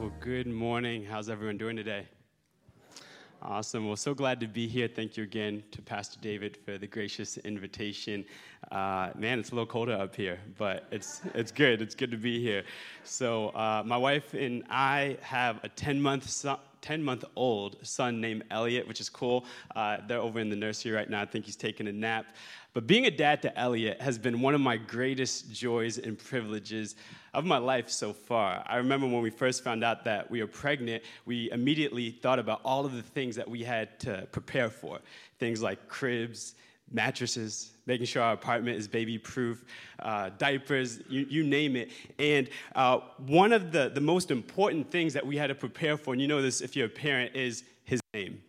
Well, good morning. How's everyone doing today? Awesome. Well, so glad to be here. Thank you again to Pastor David for the gracious invitation. Man, it's a little colder up here, but it's good. It's good to be here. So my wife and I have a 10-month-old son named Elliot, which is cool. They're over in the nursery right now. I think he's taking a nap. But being a dad to Elliot has been one of my greatest joys and privileges of my life so far. I remember when we first found out that we were pregnant, we immediately thought about all of the things that we had to prepare for. Things like cribs, mattresses, making sure our apartment is baby-proof, diapers, you name it. And one of the most important things that we had to prepare for, and you know this if you're a parent, is his name.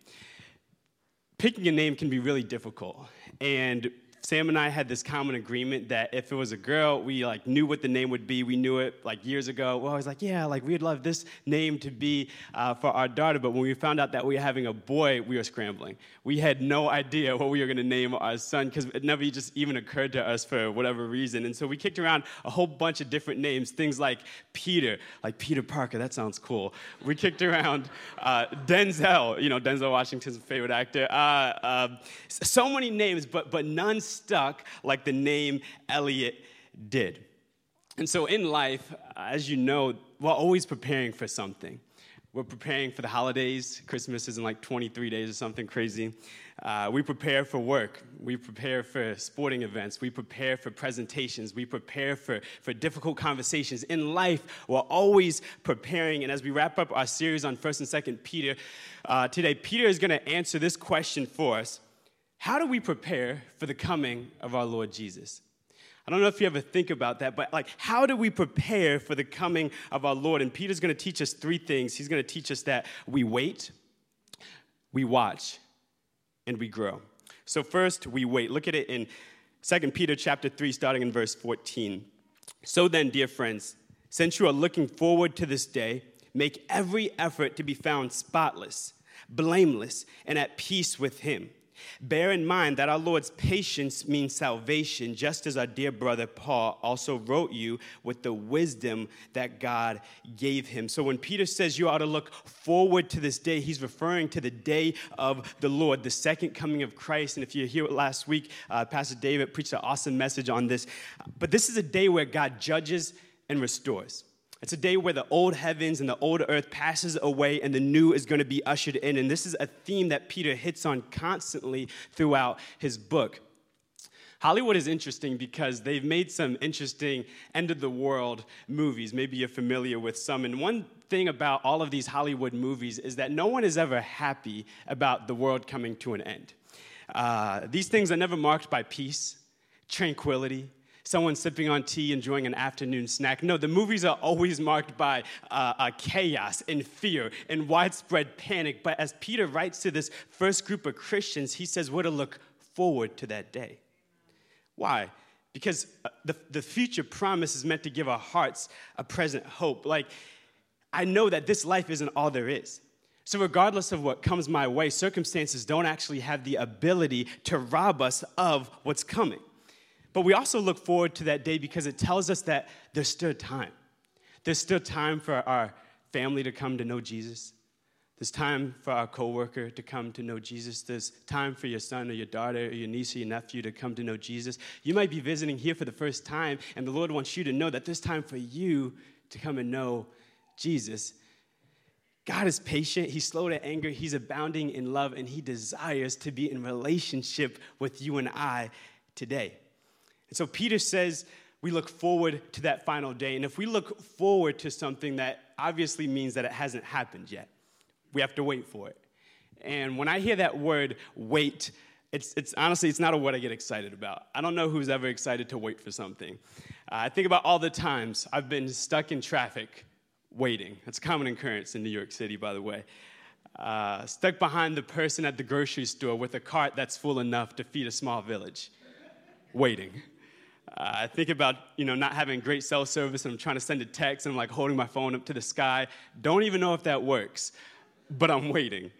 Picking a name can be really difficult. And Sam and I had this common agreement that if it was a girl, we like knew what the name would be. We knew it like years ago. We're always like, yeah, like we'd love this name to be for our daughter. But when we found out that we were having a boy, we were scrambling. We had no idea what we were going to name our son because it never just even occurred to us for whatever reason. And so we kicked around a whole bunch of different names, things like Peter Parker. That sounds cool. We kicked around Denzel, you know, Denzel Washington's favorite actor. So many names, but none stuck like the name Elliot did. And so in life, as you know, we're always preparing for something. We're preparing for the holidays. Christmas is in like 23 days or something crazy. We prepare for work. We prepare for sporting events. We prepare for presentations. We prepare for difficult conversations. In life, we're always preparing. And as we wrap up our series on 1st and 2nd Peter, today Peter is going to answer this question for us. How do we prepare for the coming of our Lord Jesus? I don't know if you ever think about that, but like, how do we prepare for the coming of our Lord? And Peter's going to teach us three things. He's going to teach us that we wait, we watch, and we grow. So first, we wait. Look at it in 2 Peter chapter 3, starting in verse 14. So then, dear friends, since you are looking forward to this day, make every effort to be found spotless, blameless, and at peace with him. Bear in mind that our Lord's patience means salvation, just as our dear brother Paul also wrote you with the wisdom that God gave him. So when Peter says you ought to look forward to this day, he's referring to the day of the Lord, the second coming of Christ. And if you're here last week, Pastor David preached an awesome message on this. But this is a day where God judges and restores. It's a day where the old heavens and the old earth passes away and the new is going to be ushered in. And this is a theme that Peter hits on constantly throughout his book. Hollywood is interesting because they've made some interesting end-of-the-world movies. Maybe you're familiar with some. And one thing about all of these Hollywood movies is that no one is ever happy about the world coming to an end. These things are never marked by peace, tranquility, someone sipping on tea, enjoying an afternoon snack. No, the movies are always marked by chaos and fear and widespread panic. But as Peter writes to this first group of Christians, he says we're to look forward to that day. Why? Because the future promise is meant to give our hearts a present hope. Like, I know that this life isn't all there is. So regardless of what comes my way, circumstances don't actually have the ability to rob us of what's coming. But we also look forward to that day because it tells us that there's still time. There's still time for our family to come to know Jesus. There's time for our coworker to come to know Jesus. There's time for your son or your daughter or your niece or your nephew to come to know Jesus. You might be visiting here for the first time, and the Lord wants you to know that there's time for you to come and know Jesus. God is patient. He's slow to anger. He's abounding in love, and he desires to be in relationship with you and I today. And so Peter says we look forward to that final day. And if we look forward to something, that obviously means that it hasn't happened yet. We have to wait for it. And when I hear that word wait, it's honestly, it's not a word I get excited about. I don't know who's ever excited to wait for something. I think about all the times I've been stuck in traffic waiting. That's a common occurrence in New York City, by the way. Stuck behind the person at the grocery store with a cart that's full enough to feed a small village, waiting. I think about, you know, not having great cell service and I'm trying to send a text and I'm like holding my phone up to the sky. Don't even know if that works, but I'm waiting.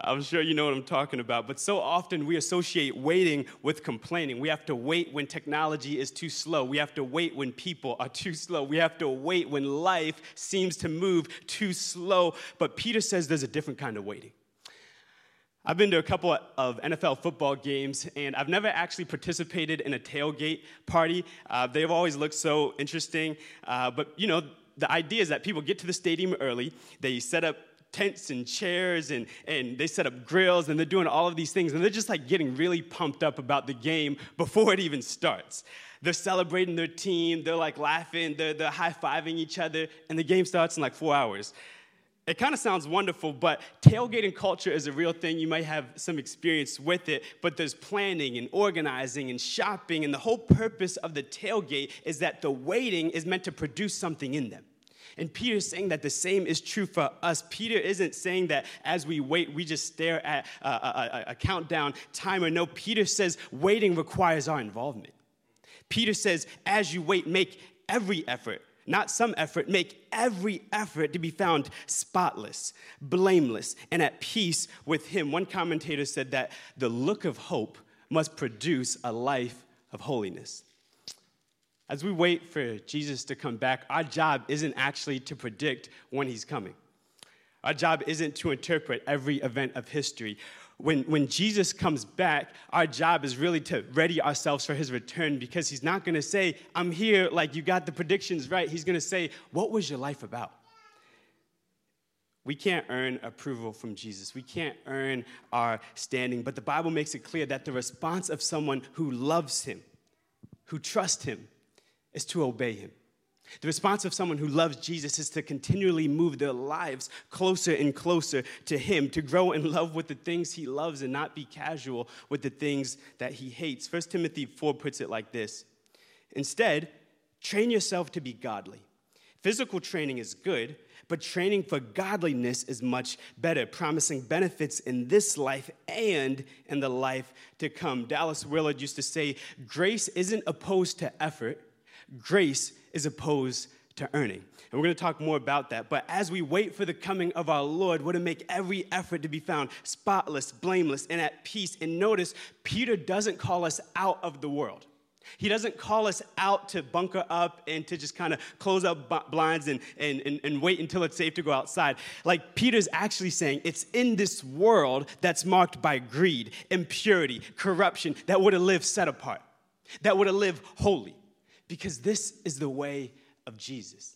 I'm sure you know what I'm talking about. But so often we associate waiting with complaining. We have to wait when technology is too slow. We have to wait when people are too slow. We have to wait when life seems to move too slow. But Peter says there's a different kind of waiting. I've been to a couple of NFL football games, and I've never actually participated in a tailgate party. They've always looked so interesting. But, you know, the idea is that people get to the stadium early. They set up tents and chairs, and they set up grills, and they're doing all of these things, and they're just like getting really pumped up about the game before it even starts. They're celebrating their team. They're like laughing. They're high-fiving each other, and the game starts in like 4 hours. It kind of sounds wonderful, but tailgating culture is a real thing. You might have some experience with it, but there's planning and organizing and shopping, and the whole purpose of the tailgate is that the waiting is meant to produce something in them. And Peter's saying that the same is true for us. Peter isn't saying that as we wait, we just stare at a countdown timer. No, Peter says waiting requires our involvement. Peter says, as you wait, make every effort. Not some effort, make every effort to be found spotless, blameless, and at peace with him. One commentator said that the look of hope must produce a life of holiness. As we wait for Jesus to come back, our job isn't actually to predict when he's coming. Our job isn't to interpret every event of history. When Jesus comes back, our job is really to ready ourselves for his return, because he's not going to say, I'm here, like you got the predictions right. He's going to say, what was your life about? We can't earn approval from Jesus. We can't earn our standing. But the Bible makes it clear that the response of someone who loves him, who trusts him, is to obey him. The response of someone who loves Jesus is to continually move their lives closer and closer to him, to grow in love with the things he loves and not be casual with the things that he hates. 1 Timothy 4 puts it like this. Instead, train yourself to be godly. Physical training is good, but training for godliness is much better, promising benefits in this life and in the life to come. Dallas Willard used to say, grace isn't opposed to effort. Grace is opposed to earning. And we're going to talk more about that. But as we wait for the coming of our Lord, we're to make every effort to be found spotless, blameless, and at peace. And notice, Peter doesn't call us out of the world. He doesn't call us out to bunker up and to just kind of close up blinds and wait until it's safe to go outside. Like Peter's actually saying, it's in this world that's marked by greed, impurity, corruption, that we're to live set apart, that we're to live holy. Because this is the way of Jesus,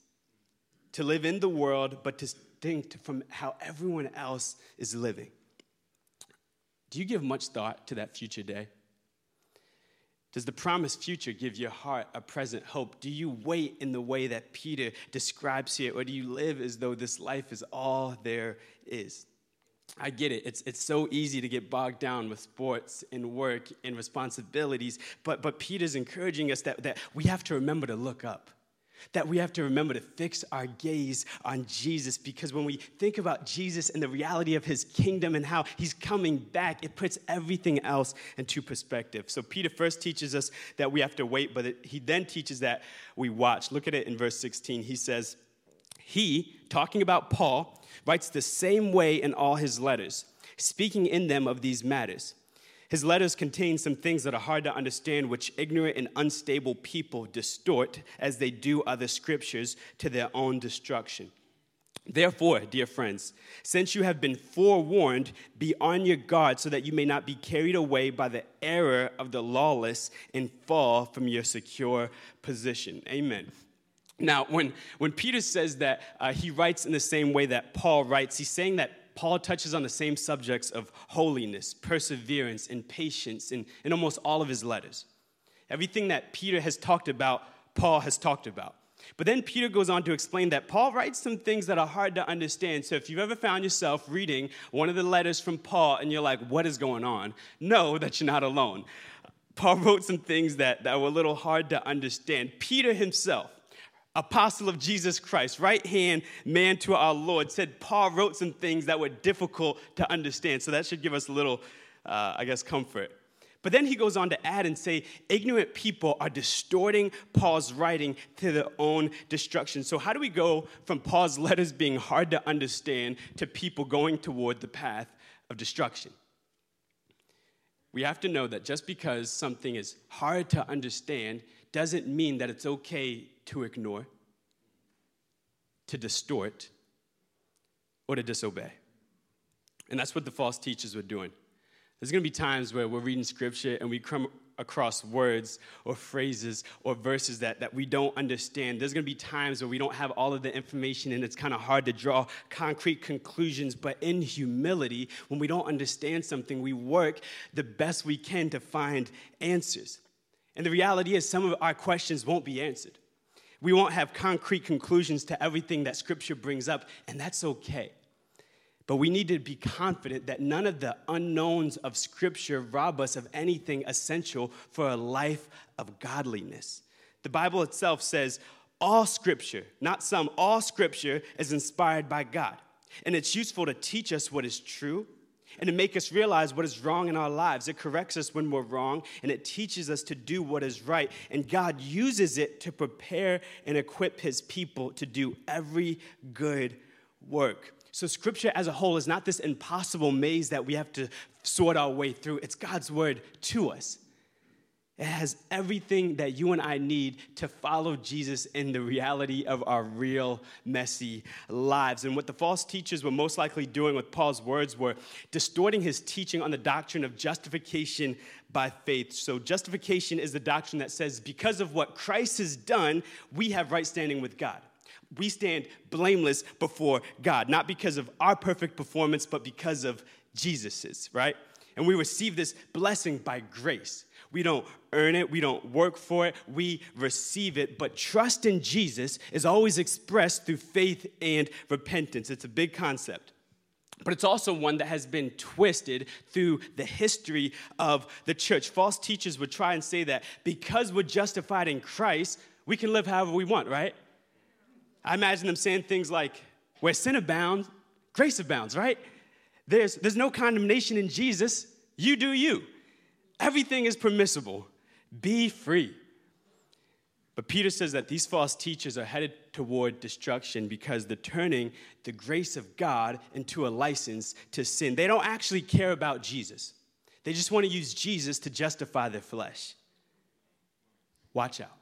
to live in the world, but distinct from how everyone else is living. Do you give much thought to that future day? Does the promised future give your heart a present hope? Do you wait in the way that Peter describes here, or do you live as though this life is all there is? I get it. It's so easy to get bogged down with sports and work and responsibilities. But Peter's encouraging us that we have to remember to look up, that we have to remember to fix our gaze on Jesus, because when we think about Jesus and the reality of his kingdom and how he's coming back, it puts everything else into perspective. So Peter first teaches us that we have to wait, but he then teaches that we watch. Look at it in verse 16. He says, he, talking about Paul, writes the same way in all his letters, speaking in them of these matters. His letters contain some things that are hard to understand, which ignorant and unstable people distort, as they do other scriptures, to their own destruction. Therefore, dear friends, since you have been forewarned, be on your guard so that you may not be carried away by the error of the lawless and fall from your secure position. Amen. Now, when Peter says that he writes in the same way that Paul writes, he's saying that Paul touches on the same subjects of holiness, perseverance, and patience in almost all of his letters. Everything that Peter has talked about, Paul has talked about. But then Peter goes on to explain that Paul writes some things that are hard to understand. So if you've ever found yourself reading one of the letters from Paul and you're like, what is going on? Know that you're not alone. Paul wrote some things that were a little hard to understand. Peter himself, apostle of Jesus Christ, right-hand man to our Lord, said Paul wrote some things that were difficult to understand. So that should give us a little, comfort. But then he goes on to add and say, ignorant people are distorting Paul's writing to their own destruction. So how do we go from Paul's letters being hard to understand to people going toward the path of destruction. We have to know that just because something is hard to understand doesn't mean that it's okay to ignore, to distort, or to disobey. And that's what the false teachers were doing. There's going to be times where we're reading scripture and we come across words or phrases or verses that we don't understand. There's going to be times where we don't have all of the information and it's kind of hard to draw concrete conclusions. But in humility, when we don't understand something, we work the best we can to find answers. And the reality is some of our questions won't be answered. We won't have concrete conclusions to everything that Scripture brings up, and that's okay. But we need to be confident that none of the unknowns of Scripture rob us of anything essential for a life of godliness. The Bible itself says all Scripture, not some, all Scripture is inspired by God. And it's useful to teach us what is true and to make us realize what is wrong in our lives. It corrects us when we're wrong, and it teaches us to do what is right. And God uses it to prepare and equip His people to do every good work. So Scripture as a whole is not this impossible maze that we have to sort our way through. It's God's word to us. It has everything that you and I need to follow Jesus in the reality of our real messy lives. And what the false teachers were most likely doing with Paul's words were distorting his teaching on the doctrine of justification by faith. So justification is the doctrine that says because of what Christ has done, we have right standing with God. We stand blameless before God, not because of our perfect performance, but because of Jesus's, right? And we receive this blessing by grace. We don't earn it. We don't work for it. We receive it. But trust in Jesus is always expressed through faith and repentance. It's a big concept. But it's also one that has been twisted through the history of the church. False teachers would try and say that because we're justified in Christ, we can live however we want, right? I imagine them saying things like, where sin abounds, grace abounds, right? There's no condemnation in Jesus. You do you. Everything is permissible. Be free. But Peter says that these false teachers are headed toward destruction because they're turning the grace of God into a license to sin. They don't actually care about Jesus. They just want to use Jesus to justify their flesh. Watch out.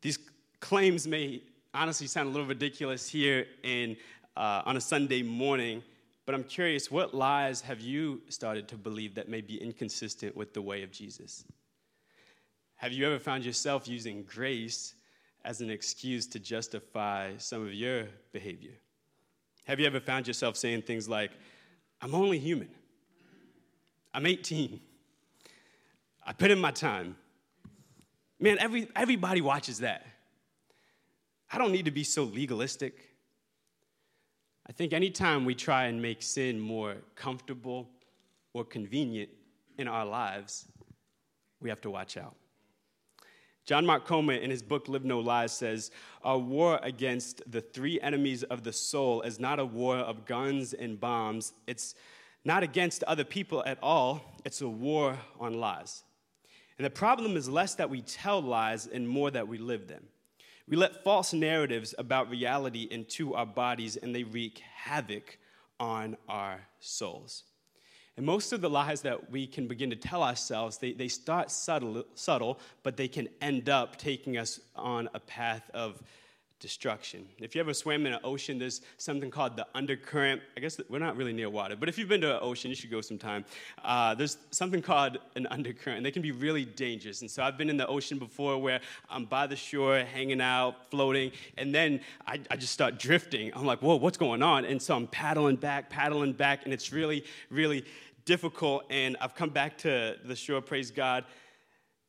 These claims may honestly sound a little ridiculous here on a Sunday morning, but I'm curious, what lies have you started to believe that may be inconsistent with the way of Jesus? Have you ever found yourself using grace as an excuse to justify some of your behavior? Have you ever found yourself saying things like, I'm only human, I'm 18, I put in my time. Man, everybody watches that. I don't need to be so legalistic. I think anytime we try and make sin more comfortable or convenient in our lives, we have to watch out. John Mark Comer, in his book Live No Lies, says, our war against the three enemies of the soul is not a war of guns and bombs. It's not against other people at all. It's a war on lies. And the problem is less that we tell lies and more that we live them. We let false narratives about reality into our bodies, and they wreak havoc on our souls. And most of the lies that we can begin to tell ourselves, they start subtle, but they can end up taking us on a path of destruction. If you ever swam in an ocean, there's something called the undercurrent. I guess we're not really near water, but if you've been to an ocean, you should go sometime. There's something called an undercurrent. They can be really dangerous. And so I've been in the ocean before where I'm by the shore, hanging out, floating, and then I just start drifting. I'm like, whoa, what's going on? And so I'm paddling back, and it's really, really difficult. And I've come back to the shore, praise God.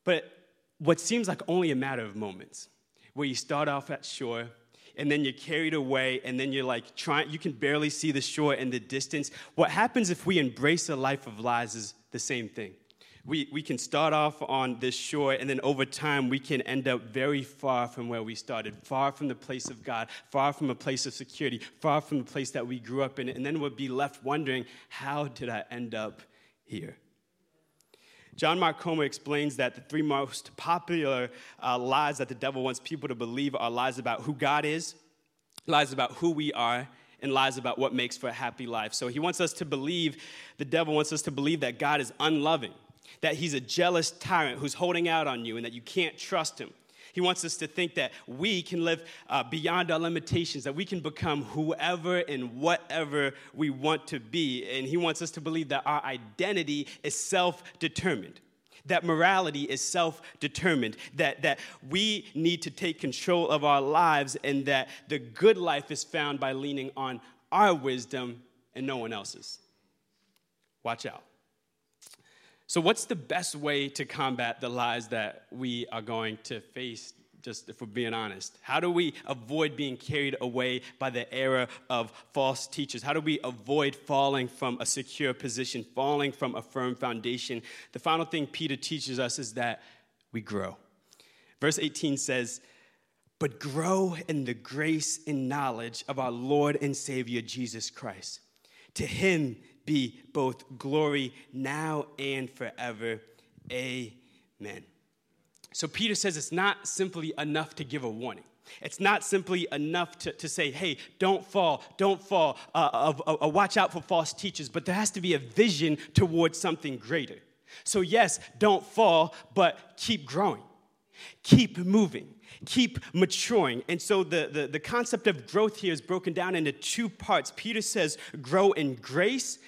But what seems like only a matter of moments, where you start off at shore, and then you're carried away, and then you're like you can barely see the shore in the distance. What happens if we embrace a life of lies is the same thing. We can start off on this shore, and then over time, we can end up very far from where we started, far from the place of God, far from a place of security, far from the place that we grew up in, and then we'll be left wondering, how did I end up here? John Mark Comer explains that the three most popular lies that the devil wants people to believe are lies about who God is, lies about who we are, and lies about what makes for a happy life. So he wants us to believe, the devil wants us to believe that God is unloving, that he's a jealous tyrant who's holding out on you and that you can't trust him. He wants us to think that we can live beyond our limitations, that we can become whoever and whatever we want to be. And he wants us to believe that our identity is self-determined, that morality is self-determined, that we need to take control of our lives and that the good life is found by leaning on our wisdom and no one else's. Watch out. So what's the best way to combat the lies that we are going to face, just if we're being honest? How do we avoid being carried away by the error of false teachers? How do we avoid falling from a secure position, falling from a firm foundation? The final thing Peter teaches us is that we grow. Verse 18 says, "But grow in the grace and knowledge of our Lord and Savior Jesus Christ. To him be both glory now and forever. Amen." So Peter says it's not simply enough to give a warning. It's not simply enough to say, hey, don't fall, watch out for false teachers, but there has to be a vision towards something greater. So yes, don't fall, but keep growing. Keep moving, keep maturing. And so the concept of growth here is broken down into two parts. Peter says, grow in grace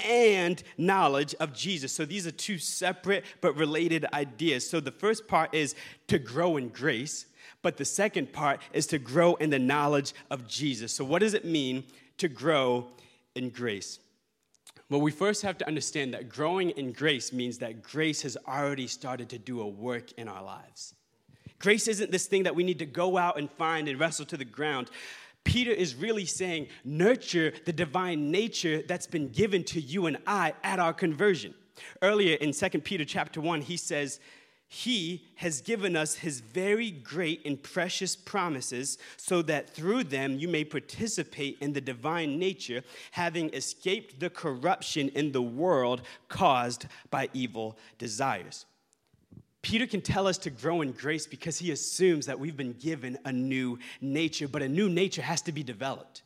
and knowledge of Jesus. So these are two separate but related ideas. So the first part is to grow in grace, but the second part is to grow in the knowledge of Jesus. So what does it mean to grow in grace? Well, we first have to understand that growing in grace means that grace has already started to do a work in our lives. Grace isn't this thing that we need to go out and find and wrestle to the ground. Peter is really saying, nurture the divine nature that's been given to you and I at our conversion. Earlier in 2 Peter chapter 1, he says, he has given us his very great and precious promises so that through them you may participate in the divine nature, having escaped the corruption in the world caused by evil desires. Peter can tell us to grow in grace because he assumes that we've been given a new nature, but a new nature has to be developed.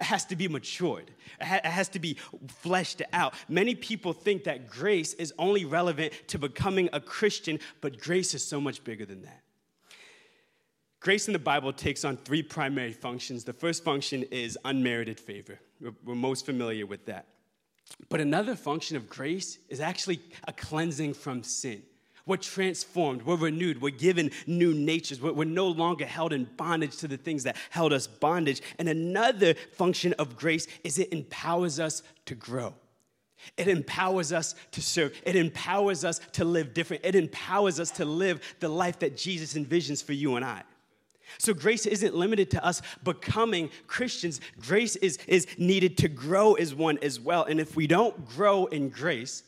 It has to be matured. It has to be fleshed out. Many people think that grace is only relevant to becoming a Christian, but grace is so much bigger than that. Grace in the Bible takes on three primary functions. The first function is unmerited favor. We're most familiar with that. But another function of grace is actually a cleansing from sin. We're transformed, we're renewed, we're given new natures. We're no longer held in bondage to the things that held us bondage. And another function of grace is it empowers us to grow. It empowers us to serve. It empowers us to live different. It empowers us to live the life that Jesus envisions for you and I. So grace isn't limited to us becoming Christians. Grace is needed to grow as one as well. And if we don't grow in grace,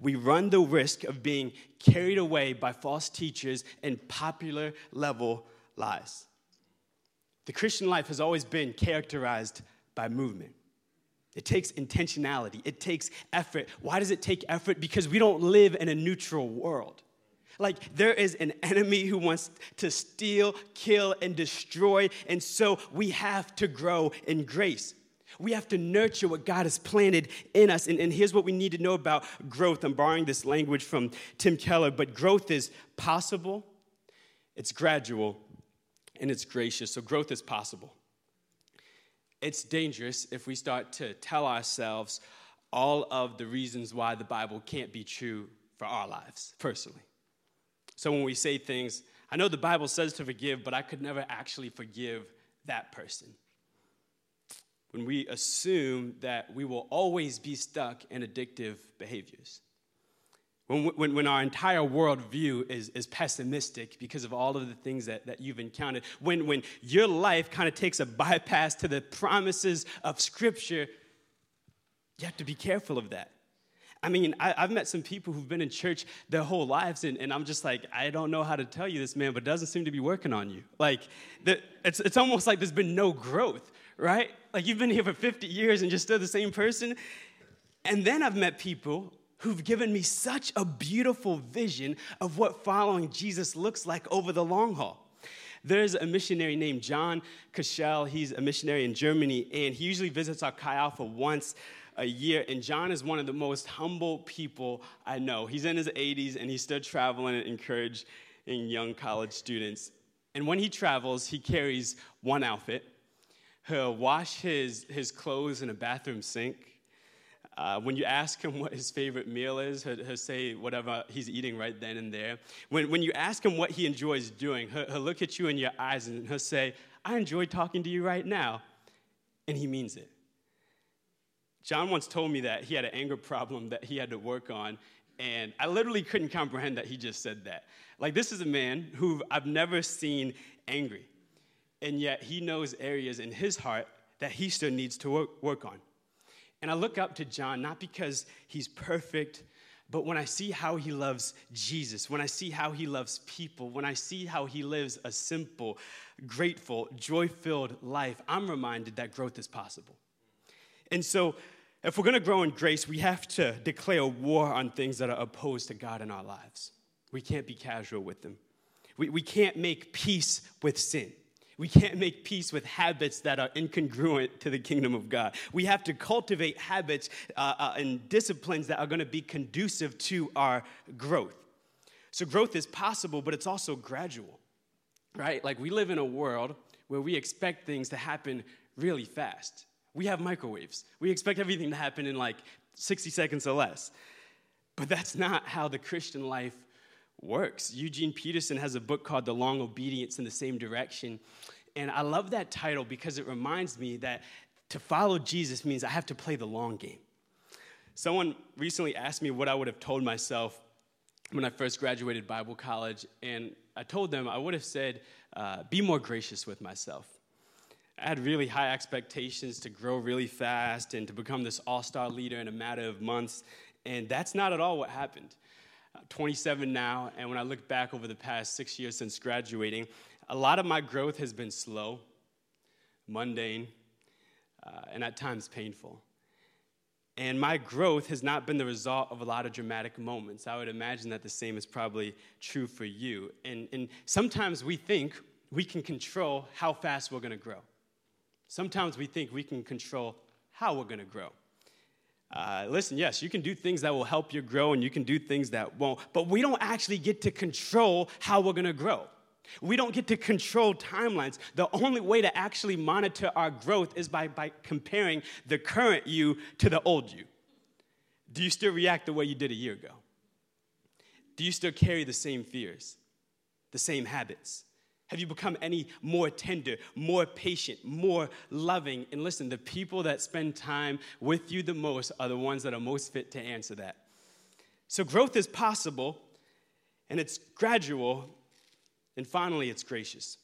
we run the risk of being carried away by false teachers and popular level lies. The Christian life has always been characterized by movement. It takes intentionality. It takes effort. Why does it take effort? Because we don't live in a neutral world. Like, there is an enemy who wants to steal, kill, and destroy, and so we have to grow in grace. We have to nurture what God has planted in us. And here's what we need to know about growth. I'm borrowing this language from Tim Keller, but growth is possible, it's gradual, and it's gracious. So growth is possible. It's dangerous if we start to tell ourselves all of the reasons why the Bible can't be true for our lives, personally. So when we say things, I know the Bible says to forgive, but I could never actually forgive that person. When we assume that we will always be stuck in addictive behaviors, when our entire worldview is pessimistic because of all of the things that you've encountered, when your life kind of takes a bypass to the promises of Scripture, you have to be careful of that. I mean, I've met some people who've been in church their whole lives, and I'm just like, I don't know how to tell you this, man, but it doesn't seem to be working on you. Like, it's almost like there's been no growth, right? Like, you've been here for 50 years and you're still the same person. And then I've met people who've given me such a beautiful vision of what following Jesus looks like over the long haul. There's a missionary named John Cashel. He's a missionary in Germany, and he usually visits our Chi Alpha once a year, and John is one of the most humble people I know. He's in his 80s, and he's still traveling and encouraging young college students. And when he travels, he carries one outfit. He'll wash his clothes in a bathroom sink. When you ask him what his favorite meal is, he'll say whatever he's eating right then and there. When you ask him what he enjoys doing, he'll look at you in your eyes and he'll say, "I enjoy talking to you right now." And he means it. John once told me that he had an anger problem that he had to work on, and I literally couldn't comprehend that he just said that. Like, this is a man who I've never seen angry, and yet he knows areas in his heart that he still needs to work on. And I look up to John, not because he's perfect, but when I see how he loves Jesus, when I see how he loves people, when I see how he lives a simple, grateful, joy-filled life, I'm reminded that growth is possible. And so if we're going to grow in grace, we have to declare war on things that are opposed to God in our lives. We can't be casual with them. We can't make peace with sin. We can't make peace with habits that are incongruent to the kingdom of God. We have to cultivate habits and disciplines that are going to be conducive to our growth. So growth is possible, but it's also gradual, right? Like, we live in a world where we expect things to happen really fast. We have microwaves. We expect everything to happen in like 60 seconds or less. But that's not how the Christian life works. Eugene Peterson has a book called The Long Obedience in the Same Direction. And I love that title because it reminds me that to follow Jesus means I have to play the long game. Someone recently asked me what I would have told myself when I first graduated Bible college. And I told them I would have said, be more gracious with myself. I had really high expectations to grow really fast and to become this all-star leader in a matter of months. And that's not at all what happened. I'm 27 now, and when I look back over the past 6 years since graduating, a lot of my growth has been slow, mundane, and at times painful. And my growth has not been the result of a lot of dramatic moments. I would imagine that the same is probably true for you. And sometimes we think we can control how fast we're going to grow. Sometimes we think we can control how we're going to grow. Listen, yes, you can do things that will help you grow, and you can do things that won't, but we don't actually get to control how we're going to grow. We don't get to control timelines. The only way to actually monitor our growth is by comparing the current you to the old you. Do you still react the way you did a year ago? Do you still carry the same fears, the same habits? Have you become any more tender, more patient, more loving? And listen, the people that spend time with you the most are the ones that are most fit to answer that. So growth is possible, and it's gradual, and finally, it's gracious.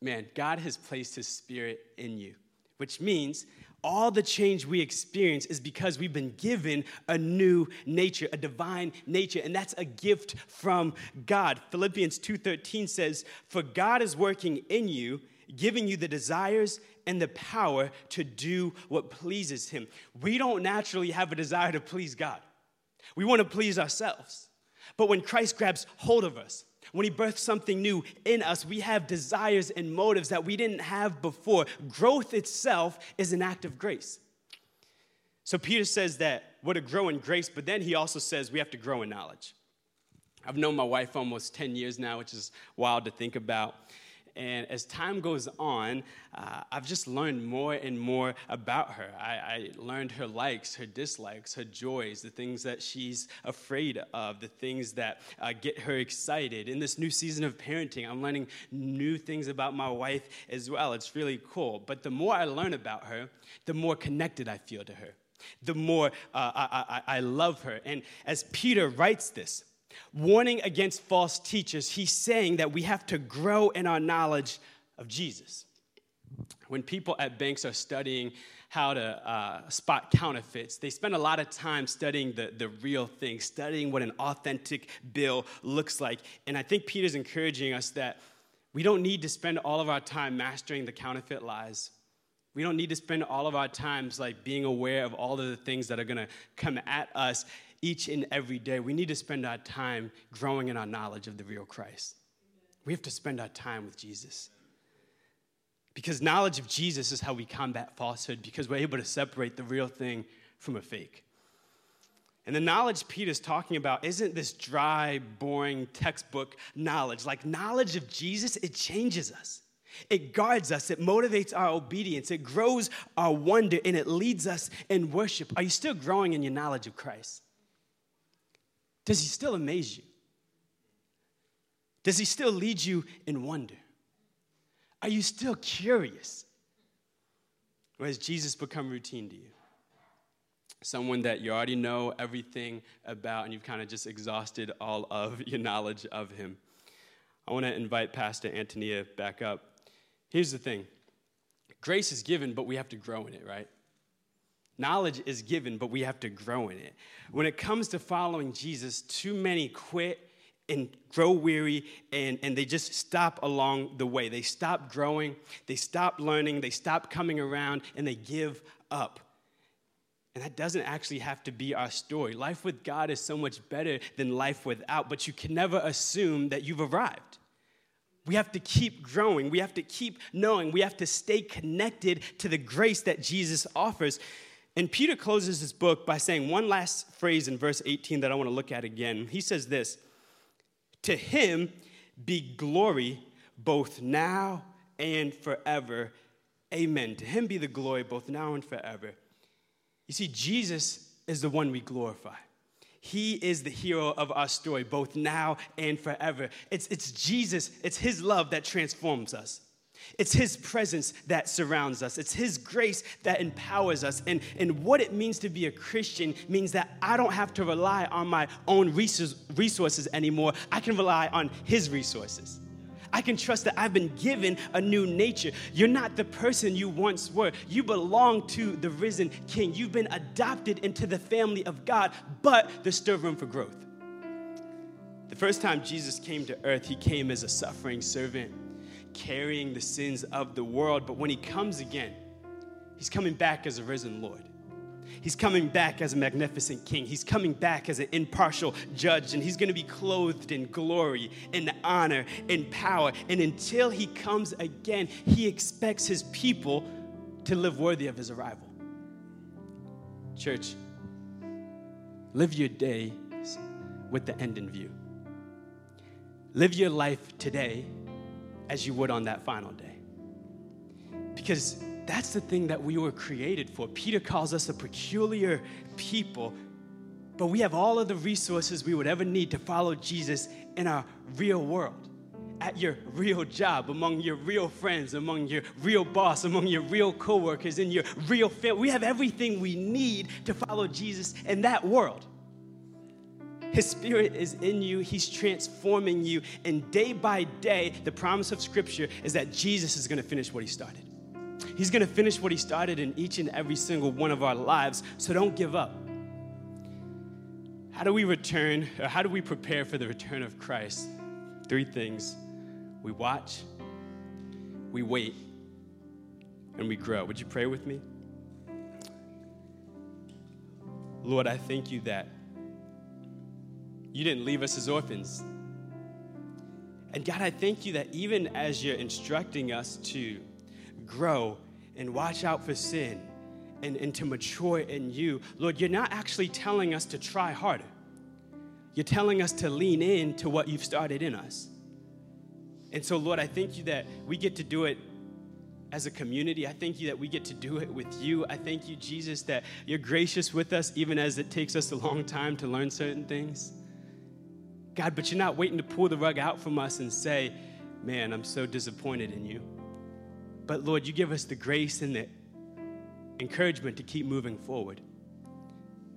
Man, God has placed his spirit in you, which means all the change we experience is because we've been given a new nature, a divine nature, and that's a gift from God. Philippians 2:13 says, "For God is working in you, giving you the desires and the power to do what pleases him." We don't naturally have a desire to please God. We want to please ourselves. But when Christ grabs hold of us, when he births something new in us, we have desires and motives that we didn't have before. Growth itself is an act of grace. So Peter says that we're to grow in grace, but then he also says we have to grow in knowledge. I've known my wife almost 10 years now, which is wild to think about. And as time goes on, I've just learned more and more about her. I learned her likes, her dislikes, her joys, the things that she's afraid of, the things that get her excited. In this new season of parenting, I'm learning new things about my wife as well. It's really cool. But the more I learn about her, the more connected I feel to her, the more I love her. And as Peter writes this, warning against false teachers, he's saying that we have to grow in our knowledge of Jesus. When people at banks are studying how to spot counterfeits, they spend a lot of time studying the real thing, studying what an authentic bill looks like. And I think Peter's encouraging us that we don't need to spend all of our time mastering the counterfeit lies. We don't need to spend all of our times like being aware of all of the things that are going to come at us each and every day. We need to spend our time growing in our knowledge of the real Christ. We have to spend our time with Jesus. Because knowledge of Jesus is how we combat falsehood, because we're able to separate the real thing from a fake. And the knowledge Peter's talking about isn't this dry, boring textbook knowledge. Like, knowledge of Jesus, it changes us. It guards us. It motivates our obedience. It grows our wonder, and it leads us in worship. Are you still growing in your knowledge of Christ? Does he still amaze you? Does he still lead you in wonder? Are you still curious? Or has Jesus become routine to you? Someone that you already know everything about, and you've kind of just exhausted all of your knowledge of him. I want to invite Pastor Antonia back up. Here's the thing. Grace is given, but we have to grow in it, right? Knowledge is given, but we have to grow in it. When it comes to following Jesus, too many quit and grow weary, and they just stop along the way. They stop growing, they stop learning, they stop coming around, and they give up. And that doesn't actually have to be our story. Life with God is so much better than life without, but you can never assume that you've arrived. We have to keep growing. We have to keep knowing. We have to stay connected to the grace that Jesus offers. And Peter closes his book by saying one last phrase in verse 18 that I want to look at again. He says this, "To him be glory both now and forever. Amen." To him be the glory both now and forever. You see, Jesus is the one we glorify. He is the hero of our story, both now and forever. It's Jesus, it's his love that transforms us. It's his presence that surrounds us. It's his grace that empowers us. And what it means to be a Christian means that I don't have to rely on my own resources anymore. I can rely on his resources. I can trust that I've been given a new nature. You're not the person you once were. You belong to the risen King. You've been adopted into the family of God, but there's still room for growth. The first time Jesus came to earth, he came as a suffering servant, carrying the sins of the world. But when he comes again, he's coming back as a risen Lord. He's coming back as a magnificent king. He's coming back as an impartial judge, and he's going to be clothed in glory and honor and power. And until he comes again, he expects his people to live worthy of his arrival. Church, live your days with the end in view. Live your life today as you would on that final day. Because that's the thing that we were created for. Peter calls us a peculiar people, but we have all of the resources we would ever need to follow Jesus in our real world, at your real job, among your real friends, among your real boss, among your real coworkers, in your real family. We have everything we need to follow Jesus in that world. His Spirit is in you. He's transforming you. And day by day, the promise of Scripture is that Jesus is going to finish what he started. He's going to finish what he started in each and every single one of our lives, so don't give up. How do we return, or how do we prepare for the return of Christ? Three things. We watch, we wait, and we grow. Would you pray with me? Lord, I thank you that you didn't leave us as orphans. And God, I thank you that even as you're instructing us to grow and watch out for sin and to mature in you, Lord, you're not actually telling us to try harder. You're telling us to lean in to what you've started in us. And so, Lord, I thank you that we get to do it as a community. I thank you that we get to do it with you. I thank you, Jesus, that you're gracious with us, even as it takes us a long time to learn certain things. God, but you're not waiting to pull the rug out from us and say, man, I'm so disappointed in you. But Lord, you give us the grace and the encouragement to keep moving forward.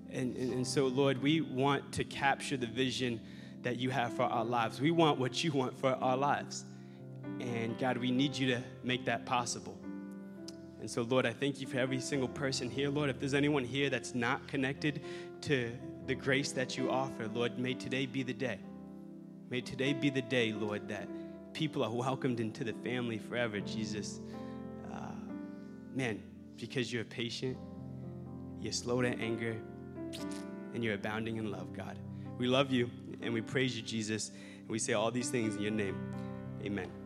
And so, Lord, we want to capture the vision that you have for our lives. We want what you want for our lives. And God, we need you to make that possible. And so, Lord, I thank you for every single person here. Lord, if there's anyone here that's not connected to the grace that you offer, Lord, may today be the day. May today be the day, Lord, that people are welcomed into the family forever, Jesus. Man, because you're patient, you're slow to anger, and you're abounding in love, God. We love you, and we praise you, Jesus, and we say all these things in your name. Amen.